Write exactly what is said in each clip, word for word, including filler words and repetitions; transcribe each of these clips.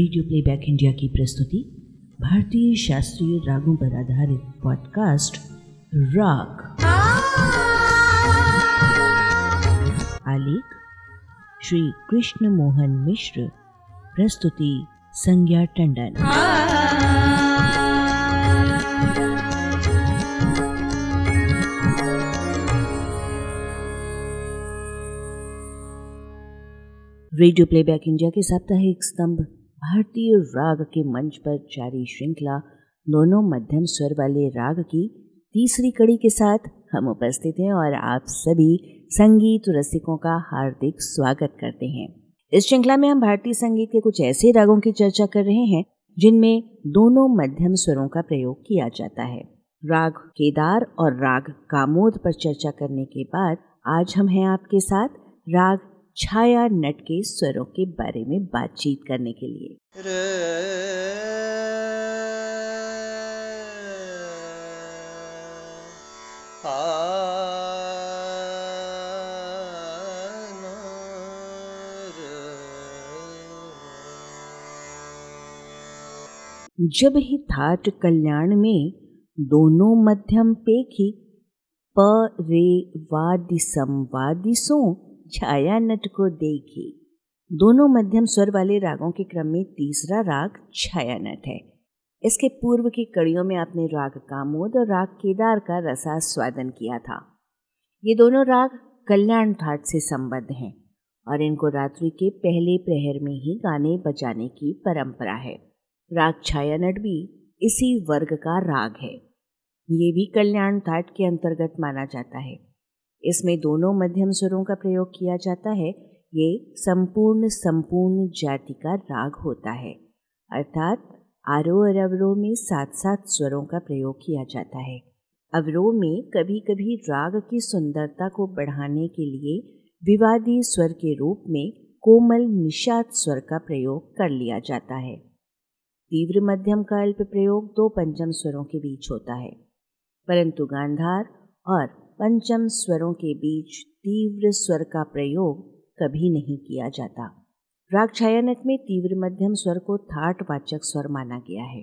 Radio playback India की प्रस्तुति भारतीय शास्त्रीय रागों पर आधारित पॉडकास्ट राग। आलेख श्री कृष्ण मोहन मिश्र, प्रस्तुति संज्ञा टंडन। रेडियो प्लेबैक इंडिया के साप्ताहिक स्तंभ भारतीय राग के मंच पर जारी श्रृंखला दोनों मध्यम स्वर वाले राग की तीसरी कड़ी के साथ हम उपस्थित हैं और आप सभी संगीत रसिकों का हार्दिक स्वागत करते हैं। इस श्रृंखला में हम भारतीय संगीत के कुछ ऐसे रागों की चर्चा कर रहे हैं जिनमें दोनों मध्यम स्वरों का प्रयोग किया जाता है। राग केदार और राग कामोद पर चर्चा करने के बाद आज हम हैं आपके साथ राग छाया नट के स्वरों के बारे में बातचीत करने के लिए। जब ही थाट कल्याण में दोनों मध्यम पेखी प रे वादि संवादिसों छाया नट को देखी। दोनों मध्यम स्वर वाले रागों के क्रम में तीसरा राग छाया नट है। इसके पूर्व की कड़ियों में आपने राग कामोद और राग केदार का रसास्वादन किया था। ये दोनों राग कल्याण थाट से संबद्ध हैं और इनको रात्रि के पहले प्रहर में ही गाने बजाने की परंपरा है। राग छाया नट भी इसी वर्ग का राग है। ये भी कल्याण थाट के अंतर्गत माना जाता है। इसमें दोनों मध्यम स्वरों का प्रयोग किया जाता है। ये संपूर्ण संपूर्ण जाति का राग होता है, अर्थात आरोह और अवरोह में सात सात स्वरों का प्रयोग किया जाता है। अवरोह में कभी कभी राग की सुंदरता को बढ़ाने के लिए विवादी स्वर के रूप में कोमल निषाद स्वर का प्रयोग कर लिया जाता है। तीव्र मध्यम का अल्प प्रयोग दो पंचम स्वरों के बीच होता है, परंतु गांधार और पंचम स्वरों के बीच तीव्र स्वर का प्रयोग कभी नहीं किया जाता। राग छायानट में तीव्र मध्यम स्वर को थाटवाचक स्वर माना गया है।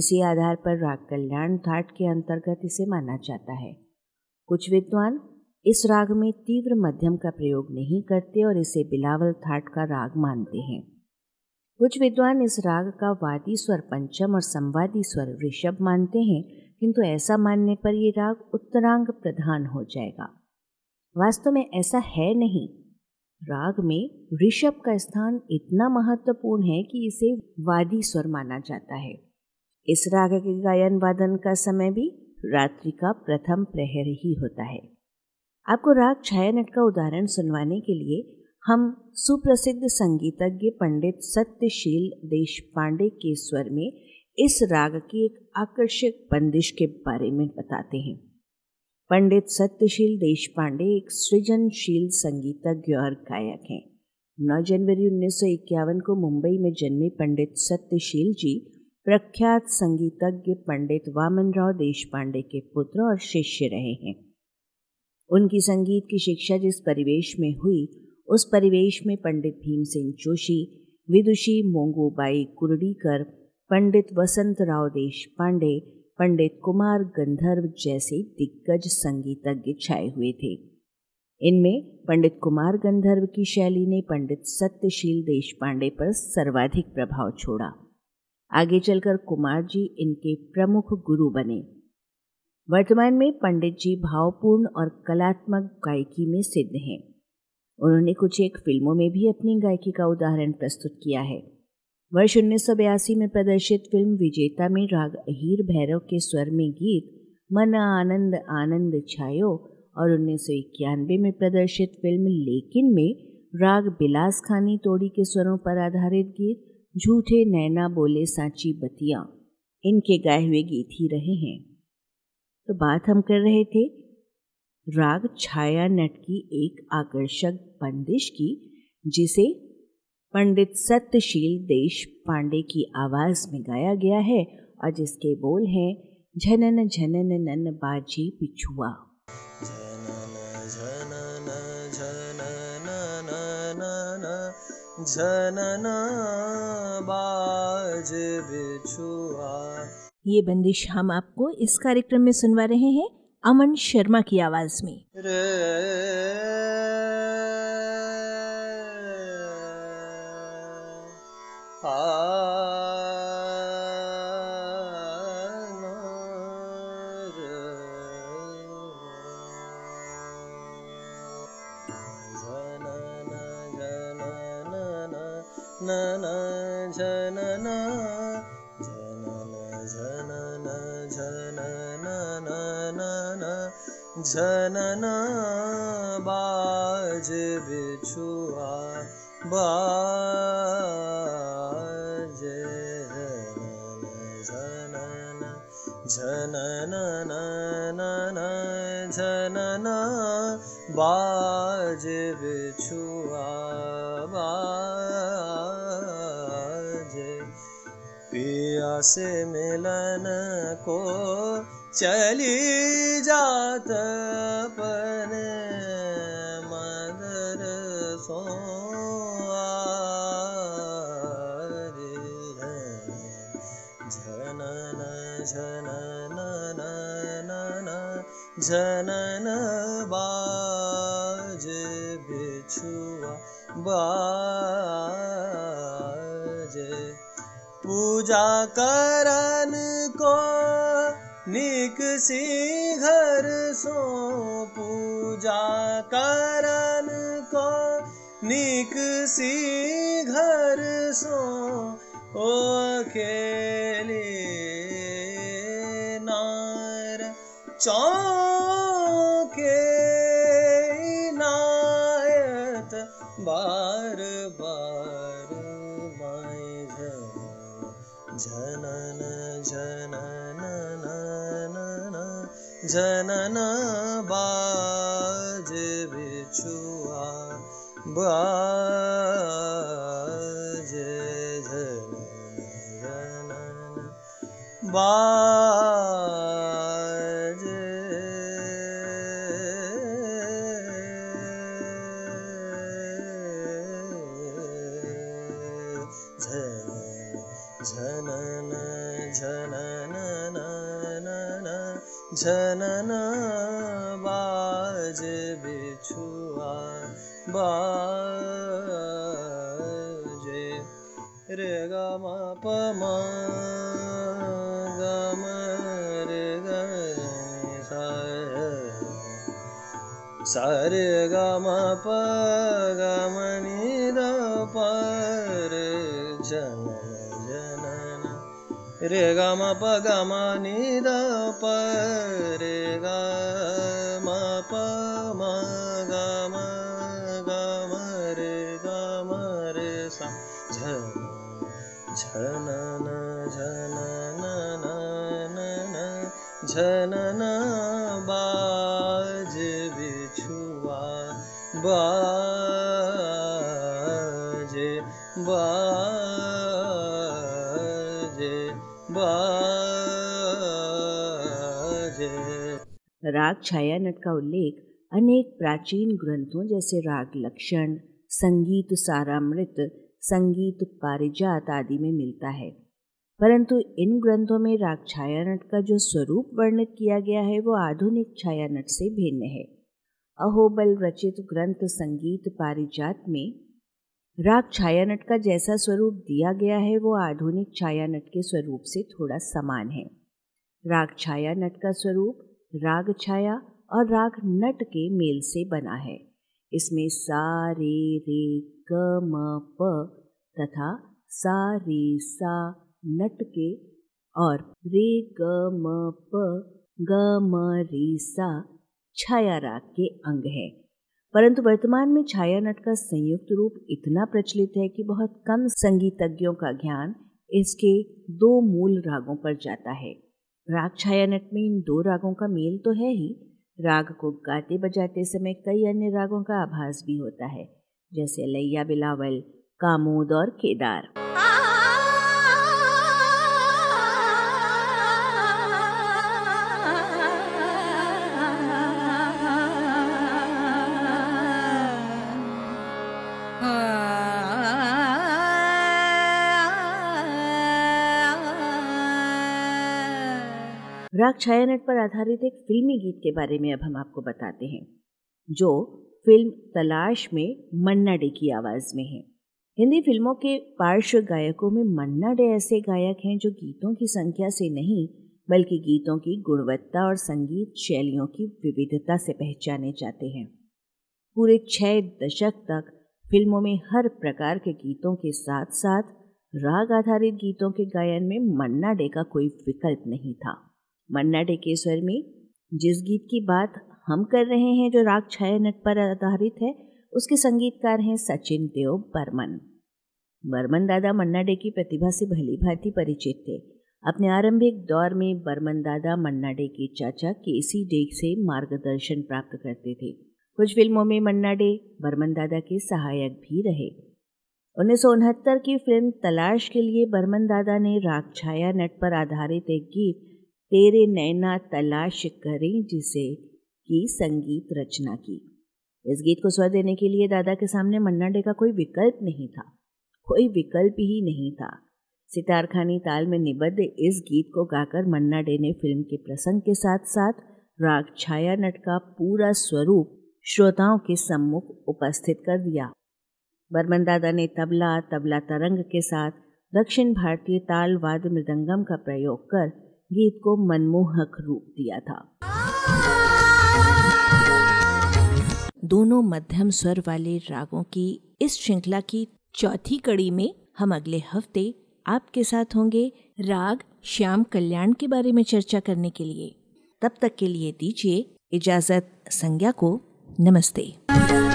इसी आधार पर राग कल्याण थाट के अंतर्गत इसे माना जाता है। कुछ विद्वान इस राग में तीव्र मध्यम का प्रयोग नहीं करते और इसे बिलावल थाट का राग मानते हैं। कुछ विद्वान इस राग का वादी स्वर पंचम और संवादी स्वर ऋषभ मानते हैं, किंतु ऐसा मानने पर ये राग उत्तरांग प्रधान हो जाएगा। वास्तव में ऐसा है नहीं। राग में ऋषभ का स्थान इतना महत्वपूर्ण है कि इसे वादी स्वर माना जाता है। इस राग के गायन वादन का समय भी रात्रि का प्रथम प्रहर ही होता है। आपको राग छायानट का उदाहरण सुनवाने के लिए हम सुप्रसिद्ध संगीतज्ञ पंडित सत्यशील देशपांडे के स्वर में इस राग की एक आकर्षक बंदिश के बारे में बताते हैं। पंडित सत्यशील देशपांडे एक सृजनशील संगीतज्ञ और गायक हैं। नौ जनवरी उन्नीस सौ इक्यावन को मुंबई में जन्मे पंडित सत्यशील जी प्रख्यात संगीतज्ञ पंडित वामनराव देशपांडे के पुत्र और शिष्य रहे हैं। उनकी संगीत की शिक्षा जिस परिवेश में हुई, उस परिवेश में पंडित भीमसेन जोशी, विदुषी मोंगोबाई कुर्डीकर, पंडित वसंत राव देशपांडे, पंडित कुमार गंधर्व जैसे दिग्गज संगीतज्ञ छाए हुए थे। इनमें पंडित कुमार गंधर्व की शैली ने पंडित सत्यशील देशपांडे पर सर्वाधिक प्रभाव छोड़ा। आगे चलकर कुमार जी इनके प्रमुख गुरु बने। वर्तमान में पंडित जी भावपूर्ण और कलात्मक गायकी में सिद्ध हैं। उन्होंने कुछ एक फिल्मों में भी अपनी गायकी का उदाहरण प्रस्तुत किया है। वर्ष उन्नीस सौ बयासी में प्रदर्शित फिल्म विजेता में राग अहीर भैरव के स्वर में गीत मना आनंद आनंद छायो और उन्नीस सौ इक्यानवे में प्रदर्शित फिल्म लेकिन में राग बिलास खानी तोड़ी के स्वरों पर आधारित गीत झूठे नैना बोले सांची बतिया इनके गाए हुए गीत ही रहे हैं। तो बात हम कर रहे थे राग छाया नट की एक आकर्षक बंदिश की, जिसे पंडित सत्यशील देशपांडे की आवाज़ में गाया गया है और जिसके बोल हैं झनन झनन नन बाजी पिछुआ। झनन झनन झनन नन नन झनना बाज बिछुआ। ये बंदिश हम आपको इस कार्यक्रम में सुनवा रहे हैं अमन शर्मा की आवाज में। झनना बाज बिछुआ बाज झनना झनना झनना झनना बाज बिछुआ बाज। पिया से मिलन को चली जात पर मदर सो रे झनन झनन न झनन बाज बिछुआ बाज। पूजा करन को निक सिंघर सो पूजा करन को निक सिंघर सो ओ खेले नार चौके नायत बार बार माई झनन झनन जनना बाज बिछुआ बाज जनना बाज। जनना जनना जनना बाज बिछुआ बाज। रे गा मा प मा गा मा रे गा सा सा रे गा मा प गा म नि दा प रे जनना रे गा मा प गा मा नि दा प रे गा मा प मा गा मा गा मा रे गा मा रे सा झनना झनना झनना झनना बाज बिछुआ बाज बाज राग छाया नट का उल्लेख अनेक प्राचीन ग्रंथों जैसे राग लक्षण, संगीत सारामृत, संगीत पारिजात आदि में मिलता है, परंतु इन ग्रंथों में राग छाया नट का जो स्वरूप वर्णित किया गया है वो आधुनिक छाया नट से भिन्न है। अहोबल रचित ग्रंथ संगीत पारिजात में राग छाया नट का जैसा स्वरूप दिया गया है वो आधुनिक छाया नट के स्वरूप से थोड़ा समान है। राग छाया नट का स्वरूप राग छाया और राग नट के मेल से बना है। इसमें सा रे रे क म प तथा सा रे सा नट के और रे ग म प ग म रे सा छाया राग के अंग है, परंतु वर्तमान में छाया नट का संयुक्त रूप इतना प्रचलित है कि बहुत कम संगीतज्ञों का ध्यान इसके दो मूल रागों पर जाता है। राग छाया नट में इन दो रागों का मेल तो है ही, राग को गाते बजाते समय कई अन्य रागों का आभास भी होता है, जैसे लैया बिलावल, कामोद और केदार। Ah राग छायानट पर आधारित एक फिल्मी गीत के बारे में अब हम आपको बताते हैं, जो फिल्म तलाश में मन्ना डे की आवाज़ में है। हिंदी फिल्मों के पार्श्व गायकों में मन्ना डे ऐसे गायक हैं जो गीतों की संख्या से नहीं बल्कि गीतों की गुणवत्ता और संगीत शैलियों की विविधता से पहचाने जाते हैं। पूरे छह दशक तक फिल्मों में हर प्रकार के गीतों के साथ साथ राग आधारित गीतों के गायन में मन्ना डे का कोई विकल्प नहीं था। मन्ना डे के स्वर में जिस गीत की बात हम कर रहे हैं, जो राग छायानट पर आधारित है, उसके संगीतकार हैं सचिन देव बर्मन। बर्मन दादा मन्ना डे की प्रतिभा से भली भांति परिचित थे। अपने आरंभिक दौर में बर्मन दादा मन्ना डे के चाचा केसी डे से मार्गदर्शन प्राप्त करते थे। कुछ फिल्मों में मन्ना डे बर्मन दादा के सहायक भी रहे। उन्नीस सौ उनहत्तर की फिल्म तलाश के लिए बर्मन दादा ने राग छायानट पर आधारित एक गीत तेरे नैना तलाश करें जिसे की संगीत रचना की। इस गीत को स्वर देने के लिए दादा के सामने मन्ना डे का कोई विकल्प नहीं था, कोई विकल्प ही नहीं था। सितारखानी ताल में निबद्ध इस गीत को गाकर मन्ना डे ने फिल्म के प्रसंग के साथ साथ राग छायानट का पूरा स्वरूप श्रोताओं के सम्मुख उपस्थित कर दिया। बर्मन दादा ने तबला तबला तरंग के साथ दक्षिण भारतीय ताल वाद्य मृदंगम का प्रयोग कर गीत को मनमोहक रूप दिया था। दोनों मध्यम स्वर वाले रागों की इस श्रृंखला की चौथी कड़ी में हम अगले हफ्ते आपके साथ होंगे राग श्याम कल्याण के बारे में चर्चा करने के लिए। तब तक के लिए दीजिए इजाज़त संज्ञा को। नमस्ते।